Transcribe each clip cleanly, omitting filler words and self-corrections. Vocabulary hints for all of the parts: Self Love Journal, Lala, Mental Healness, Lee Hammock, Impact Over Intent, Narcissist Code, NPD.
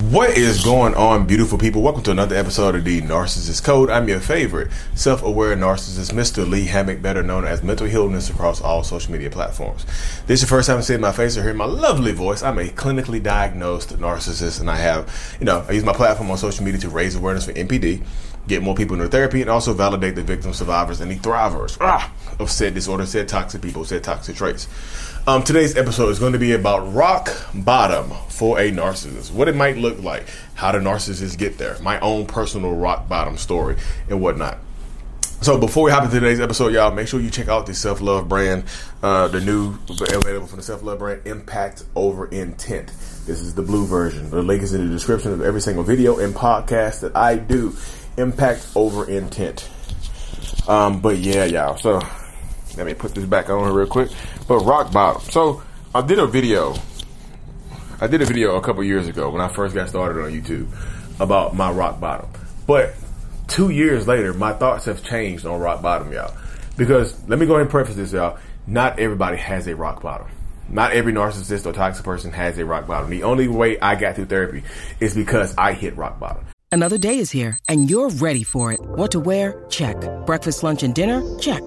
What is going on, beautiful people? Welcome to another episode of the Narcissist Code. I'm your favorite self-aware narcissist, Mr. Lee Hammock, better known as Mental Healness across all social media platforms. If this is your first time seeing my face or hearing my lovely voice, I'm a clinically diagnosed narcissist, and I have, I use my platform on social media to raise awareness for NPD, get more people into therapy, and also validate the victims, survivors, and the thrivers of said disorder, said toxic people, said toxic traits. Today's episode is going to be about rock bottom for a narcissist. What it might look like, how do narcissists get there, my own personal rock bottom story and whatnot. So before we hop into today's episode, y'all, make sure you check out the self-love brand, the new available from the self-love brand, Impact Over Intent. This is the blue version. The link is in the description of every single video and podcast that I do. Impact Over Intent. But yeah, y'all, so let me put this back on real quick. But rock bottom. So I did a video a couple years ago when I first got started on YouTube about my rock bottom. But 2 years later, my thoughts have changed on rock bottom, y'all. Because let me go ahead and preface this, y'all. Not everybody has a rock bottom. Not every narcissist or toxic person has a rock bottom. The only way I got through therapy is because I hit rock bottom. Another day is here, and you're ready for it. What to wear? Check. Breakfast, lunch, and dinner? Check.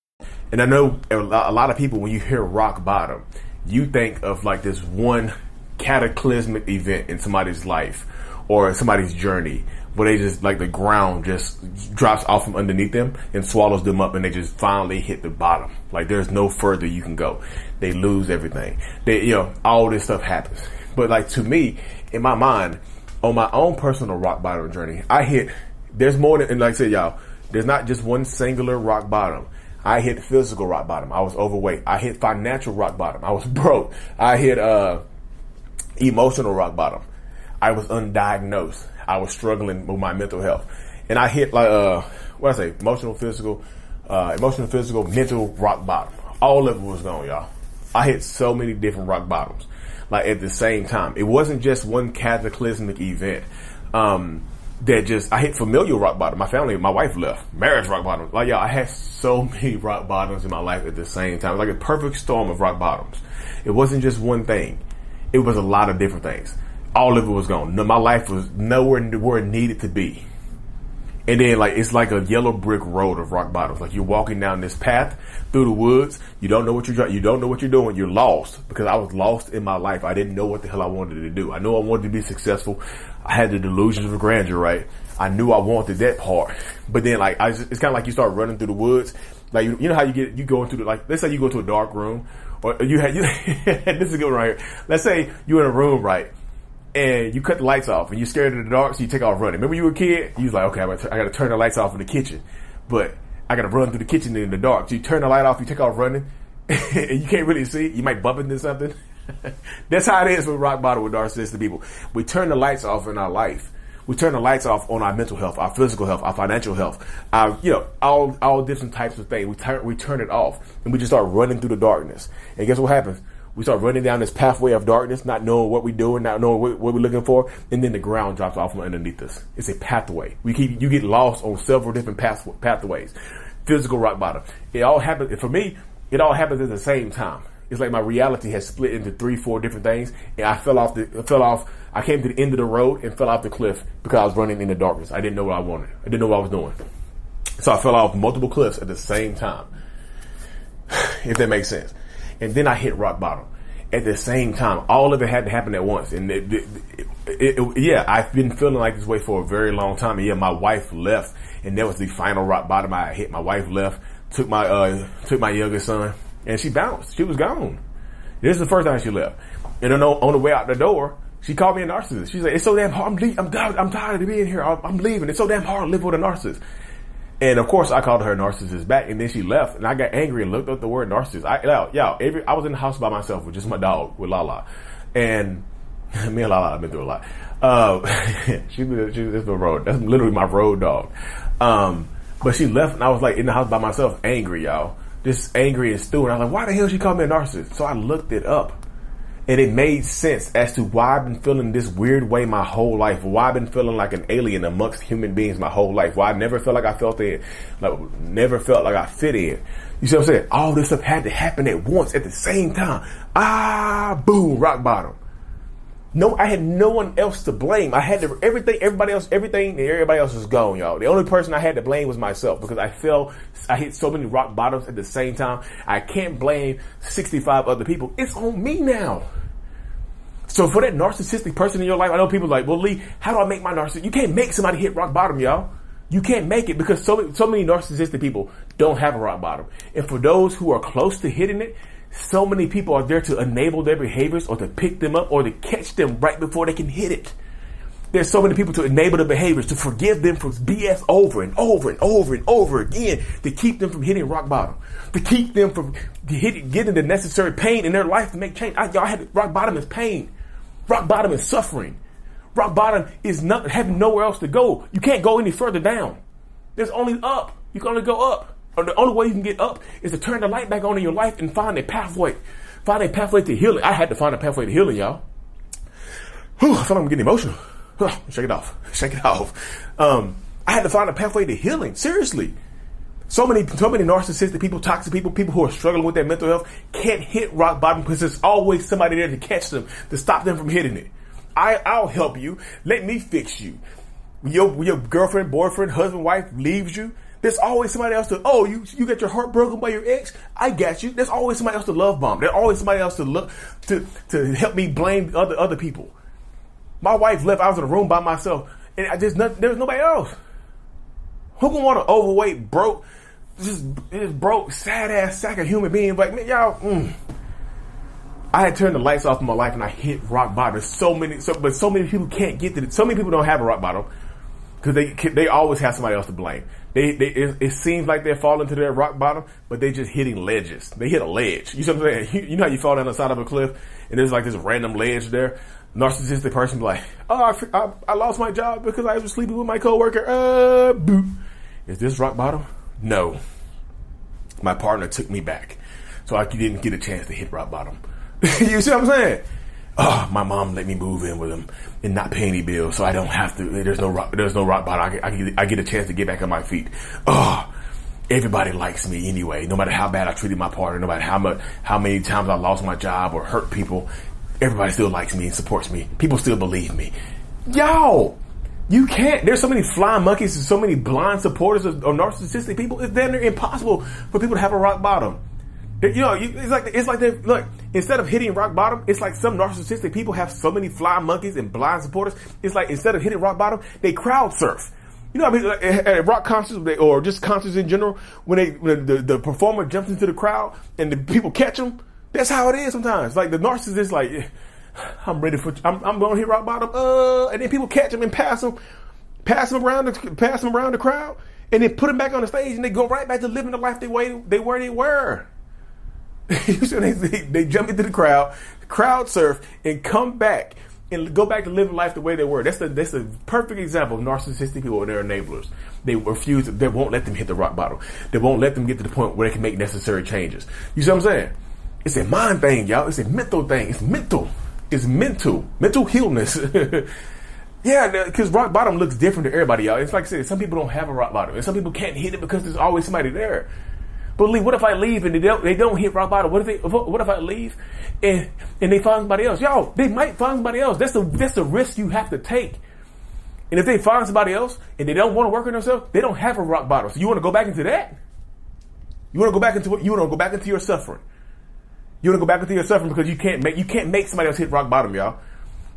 And I know a lot of people, when you hear rock bottom, you think of like this one cataclysmic event in somebody's life or somebody's journey where they just, like, the ground just drops off from underneath them and swallows them up, and they just finally hit the bottom. Like, there's no further you can go. They lose everything. They, all this stuff happens. But, like, to me, in my mind, on my own personal rock bottom journey, there's more than, and like I said, y'all, there's not just one singular rock bottom. I hit physical rock bottom. I was overweight. I hit financial rock bottom. I was broke. I hit emotional rock bottom. I was undiagnosed. I was struggling with my mental health. And I hit emotional, physical, mental rock bottom. All of it was gone, y'all. I hit so many different rock bottoms, like, at the same time. It wasn't just one cataclysmic event. I hit familial rock bottom. My family, my wife left. Marriage rock bottom. Like, y'all, I had so many rock bottoms in my life at the same time. It was like a perfect storm of rock bottoms. It wasn't just one thing. It was a lot of different things. All of it was gone. My life was nowhere where it needed to be. And then, like, it's like a yellow brick road of rock bottoms. Like, you're walking down this path through the woods. You don't know what you're doing. You don't know what you're doing. You're lost, because I was lost in my life. I didn't know what the hell I wanted to do. I know I wanted to be successful. I had the delusions of grandeur, right? I knew I wanted that part. But then, like, it's kind of like you start running through the woods. Like, you know how you go into let's say you go to a dark room, or this is a good one right here. Let's say you're in a room, right? And you cut the lights off, and you're scared of the dark, so you take off running. Remember, you were a kid? You was like, okay, I got to turn the lights off in the kitchen, but I got to run through the kitchen in the dark. So you turn the light off, you take off running, and you can't really see. You might bump into something. That's how it is with rock bottom with narcissistic people. We turn the lights off in our life. We turn the lights off on our mental health, our physical health, our financial health, our, all different types of things. We turn it off, and we just start running through the darkness. And guess what happens? We start running down this pathway of darkness, not knowing what we're doing, not knowing what we're looking for, and then the ground drops off from underneath us. It's a pathway. You get lost on several different pathways. Physical rock bottom. It all happens. For me, it all happens at the same time. It's like my reality has split into 3-4 different things, and I fell off. I came to the end of the road and fell off the cliff because I was running in the darkness. I didn't know what I wanted. I didn't know what I was doing. So I fell off multiple cliffs at the same time, if that makes sense. And then I hit rock bottom at the same time. All of it had to happen at once. And it, it, it, I've been feeling like this way for a very long time. And yeah, my wife left, and that was the final rock bottom I hit. My wife left, took my youngest son, and she bounced. She was gone. This is the first time she left. And on the way out the door, she called me a narcissist. She's like, "It's so damn hard. I'm tired of being here. I'm leaving. It's so damn hard to live with a narcissist." And of course, I called her a narcissist back, and then she left, and I got angry and looked up the word narcissist. I was in the house by myself with just my dog, with Lala, and me and Lala have been through a lot. She's the road. That's literally my road dog. But she left, and I was like in the house by myself, angry, y'all, just angry and stewed. I was like, why the hell she called me a narcissist? So I looked it up, and it made sense as to why I've been feeling this weird way my whole life, why I've been feeling like an alien amongst human beings my whole life, why I never felt like I fit in. You see what I'm saying? All this stuff had to happen at once, at the same time. Boom, rock bottom. No, I had no one else to blame. I had everybody else was gone, y'all. The only person I had to blame was myself, because I hit so many rock bottoms at the same time. I can't blame 65 other people. It's on me now. So for that narcissistic person in your life, I know people are like, well, Lee, how do I make my narcissist? You can't make somebody hit rock bottom, y'all. You can't make it, because so many narcissistic people don't have a rock bottom. And for those who are close to hitting it, so many people are there to enable their behaviors, or to pick them up, or to catch them right before they can hit it. There's so many people to enable the behaviors, to forgive them for BS over and over and over and over again, to keep them from hitting rock bottom, to keep them from getting the necessary pain in their life to make change. Y'all had rock bottom is pain. Rock bottom is suffering. Rock bottom is not having nowhere else to go. You can't go any further down. There's only up. You can only go up. Or the only way you can get up is to turn the light back on in your life and find a pathway. Find a pathway to healing. I had to find a pathway to healing, y'all. Whew, I feel like I'm getting emotional. Shake it off. I had to find a pathway to healing. Seriously. So many narcissistic people, toxic people, people who are struggling with their mental health can't hit rock bottom because there's always somebody there to catch them, to stop them from hitting it. I'll help you. Let me fix you. Your girlfriend, boyfriend, husband, wife leaves you. There's always somebody else to, oh, you got your heart broken by your ex? I got you. There's always somebody else to love bomb. There's always somebody else to help me blame other people. My wife left. I was in a room by myself, and there was nobody else. Who can want an overweight, broke, sad-ass sack of human being? Like, man, y'all, I had turned the lights off in my life, and I hit rock bottom. But so many people can't get to it. So many people don't have a rock bottom, because they always have somebody else to blame. It seems like they're falling to their rock bottom, but they just hitting ledges. They hit a ledge. You see what I'm saying? You know how you fall down the side of a cliff and there's like this random ledge there? Narcissistic person be like, oh, I lost my job because I was sleeping with my coworker. Boop. Is this rock bottom? No. My partner took me back, so I didn't get a chance to hit rock bottom. You see what I'm saying? Oh, my mom let me move in with him and not pay any bills, so I don't have to. There's no rock bottom. I get a chance to get back on my feet. Oh, everybody likes me anyway. No matter how bad I treated my partner, no matter how many times I lost my job or hurt people, everybody still likes me and supports me. People still believe me. Y'all, you can't. There's so many flying monkeys and so many blind supporters of narcissistic people. It's damn near impossible for people to have a rock bottom. You know, it's like they look. Instead of hitting rock bottom, it's like some narcissistic people have so many fly monkeys and blind supporters. It's like instead of hitting rock bottom, they crowd surf. You know what I mean? Like at rock concerts or just concerts in general, when the performer jumps into the crowd and the people catch them, that's how it is sometimes. Like the narcissist, like I'm going to hit rock bottom, and then people catch them and pass them around the crowd, and then put them back on the stage, and they go right back to living the life they were. So they jump into the crowd surf, and come back and go back to living life the way they were. That's the perfect example of narcissistic people and their enablers. They refuse. They won't let them hit the rock bottom. They won't let them get to the point where they can make necessary changes. You see what I'm saying? It's a mind thing, y'all. It's a mental thing. It's mental. It's mental. Mental illness. Yeah, because rock bottom looks different to everybody, y'all. It's like I said, some people don't have a rock bottom, and some people can't hit it because there's always somebody there. But Lee, what if I leave and they don't hit rock bottom? What if I leave and they find somebody else? Y'all, they might find somebody else. That's the risk you have to take. And if they find somebody else and they don't want to work on themselves, they don't have a rock bottom. So you want to go back into that? You want to go back into your suffering. You want to go back into your suffering because you can't make somebody else hit rock bottom, y'all.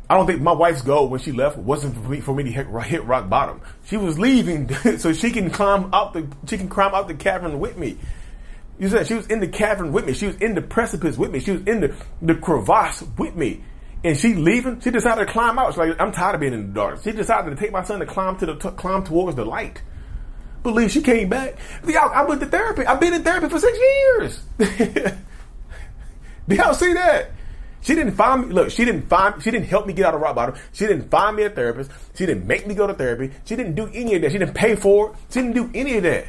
I don't think my wife's goal when she left wasn't for me to hit rock bottom. She was leaving so she can climb out the cavern with me. You said she was in the cavern with me. She was in the precipice with me. She was in the crevasse with me. And she leaving. She decided to climb out. She's like, I'm tired of being in the dark. She decided to take my son to climb towards the light. Believe she came back. I went to therapy. I've been in therapy for 6 years. Do y'all see that? She didn't find me. Look, she didn't help me get out of rock bottom. She didn't find me a therapist. She didn't make me go to therapy. She didn't do any of that. She didn't pay for it. She didn't do any of that.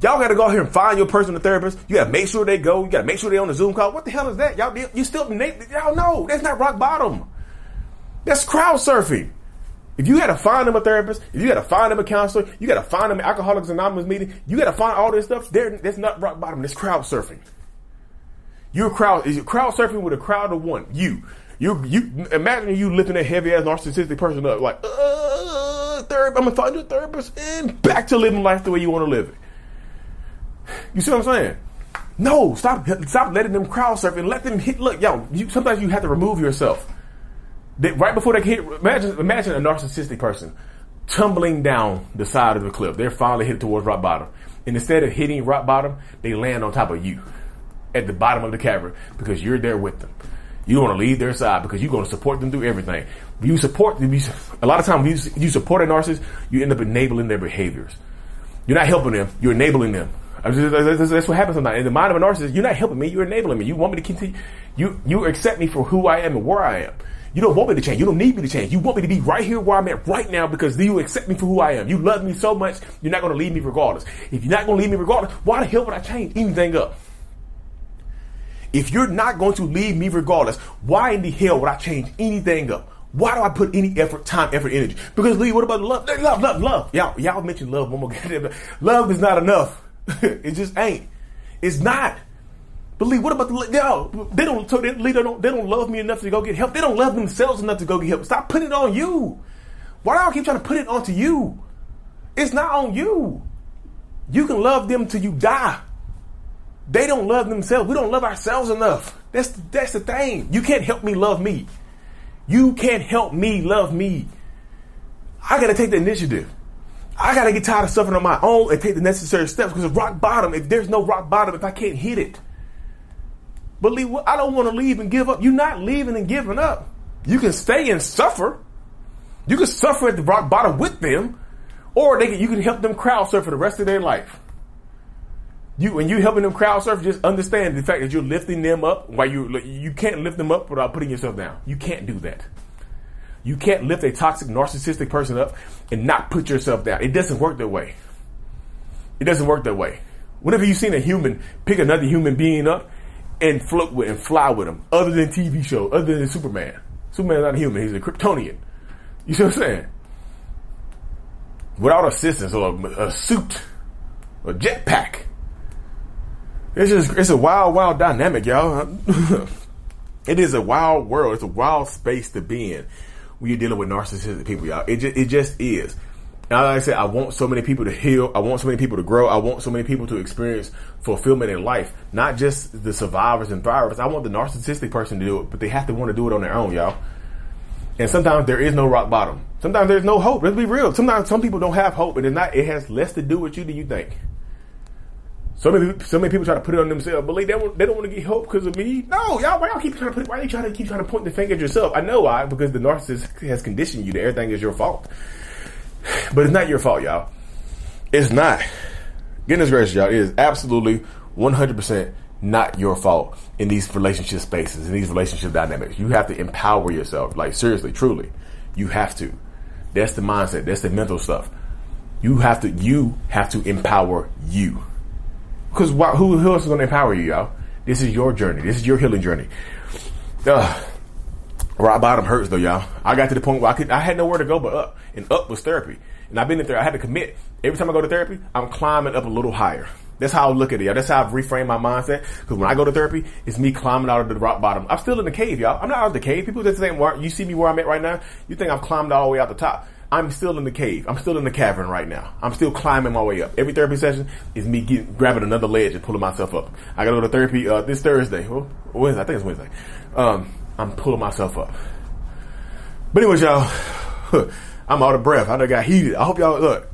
Y'all got to go out here and find your personal therapist. You got to make sure they go. You got to make sure they're on the Zoom call. What the hell is that? Y'all know that's not rock bottom. That's crowd surfing. If you got to find them a therapist, if you got to find them a counselor, you got to find them an Alcoholics Anonymous meeting, you got to find all this stuff. That's not rock bottom. That's crowd surfing. You're crowd surfing with a crowd of one. You imagine you lifting that heavy ass narcissistic person up like, therapy. I'm gonna find you a therapist and back to living life the way you want to live it. You see what I'm saying? No, stop letting them crowd surf and let them hit. Look, yo, sometimes you have to remove yourself. Right before they hit, imagine a narcissistic person tumbling down the side of the cliff. They're finally hit towards rock bottom, and instead of hitting rock bottom, they land on top of you at the bottom of the cavern because you're there with them. You want to leave their side because you're going to support them through everything. A lot of times you support a narcissist, you end up enabling their behaviors. You're not helping them, you're enabling them. That's what happens sometimes. In the mind of a narcissist, you're not helping me, you're enabling me. You want me to continue. You accept me for who I am and where I am. You don't want me to change. You don't need me to change. You want me to be right here where I'm at right now because you accept me for who I am. You love me so much, you're not going to leave me regardless. If you're not going to leave me regardless, why the hell would I change anything up? If you're not going to leave me regardless, why in the hell would I change anything up? Why do I put any effort, time, effort, energy? Because, Lee, what about love? Love. Y'all mentioned love one more goddamn time. Love is not enough. It just ain't. It's not. But, Lee, what about the love? Y'all, they don't love me enough to go get help. They don't love themselves enough to go get help. Stop putting it on you. Why do y'all keep trying to put it onto you? It's not on you. You can love them till you die. They don't love themselves. We don't love ourselves enough. That's the thing. You can't help me love me. You can't help me love me. I gotta take the initiative. I gotta get tired of suffering on my own and take the necessary steps. Because rock bottom, if there's no rock bottom, if I can't hit it. But Lee, I don't want to leave and give up. You're not leaving and giving up. You can stay and suffer. You can suffer at the rock bottom with them. Or you can help them crowd surf for the rest of their life. When you helping them crowd surf, just understand the fact that you're lifting them up while you can't lift them up without putting yourself down. You can't do that. You can't lift a toxic, narcissistic person up and not put yourself down. It doesn't work that way. It doesn't work that way. Whenever you've seen a human pick another human being up and float with and fly with them, other than TV show, other than Superman. Superman's not a human. He's a Kryptonian. You see what I'm saying? Without assistance or a suit or jetpack. It's a wild, wild dynamic, y'all. It is a wild world. It's a wild space to be in when you're dealing with narcissistic people, y'all. It just is. Now, like I said, I want so many people to heal. I want so many people to grow. I want so many people to experience fulfillment in life. Not just the survivors and thrivers. I want the narcissistic person to do it, but they have to want to do it on their own, y'all. And sometimes there is no rock bottom. Sometimes there's no hope. Let's be real. Sometimes some people don't have hope, and it has less to do with you than you think. So many people try to put it on themselves, but like they don't want to get help because of me. No, y'all, why you keep trying to point the finger at yourself? I know why, because the narcissist has conditioned you that everything is your fault. But it's not your fault, y'all. It's not. Goodness gracious, y'all, it is absolutely 100% not your fault in these relationship spaces, in these relationship dynamics. You have to empower yourself. Like, seriously, truly, you have to. That's the mindset. That's the mental stuff. You have to empower you. Because who else is going to empower you, y'all? This is your journey. This is your healing journey. Rock bottom hurts, though, y'all. I got to the point where I had nowhere to go but up. And up was therapy. And I've been in there. I had to commit. Every time I go to therapy, I'm climbing up a little higher. That's how I look at it, y'all. That's how I've reframed my mindset. Because when I go to therapy, it's me climbing out of the rock bottom. I'm still in the cave, y'all. I'm not out of the cave. People that say, you see me where I'm at right now, you think I've climbed all the way out the top. I'm still in the cave. I'm still in the cavern right now. I'm still climbing my way up. Every therapy session is me grabbing another ledge and pulling myself up. I gotta go to therapy this Thursday. Well, Wednesday. I think it's Wednesday. I'm pulling myself up. But anyways, y'all, I'm out of breath. I done got heated. I hope y'all, look,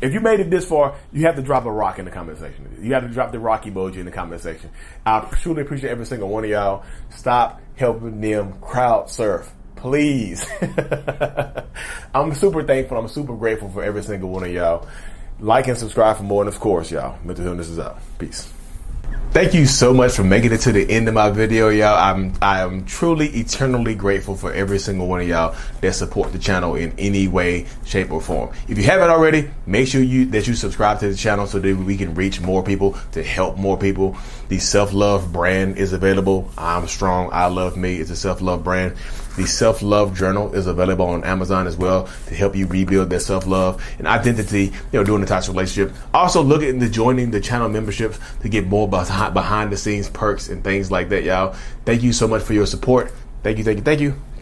if you made it this far, you have to drop a rock in the comment section. You have to drop the rock emoji in the comment section. I truly appreciate every single one of y'all. Stop helping them crowd surf, please. I'm super thankful. I'm super grateful for every single one of y'all. Like and subscribe for more. And of course, y'all, Mental Healness is out. Peace. Thank you so much for making it to the end of my video, y'all. I am truly eternally grateful for every single one of y'all that support the channel in any way, shape, or form. If you haven't already, make sure that you subscribe to the channel so that we can reach more people, to help more people. The self-love brand is available. I'm strong. I love me. It's a self-love brand. The self-love journal is available on Amazon as well to help you rebuild that self-love and identity, during the toxic relationship. Also look into joining the channel memberships to get more behind the scenes perks and things like that, y'all. Thank you so much for your support. Thank you.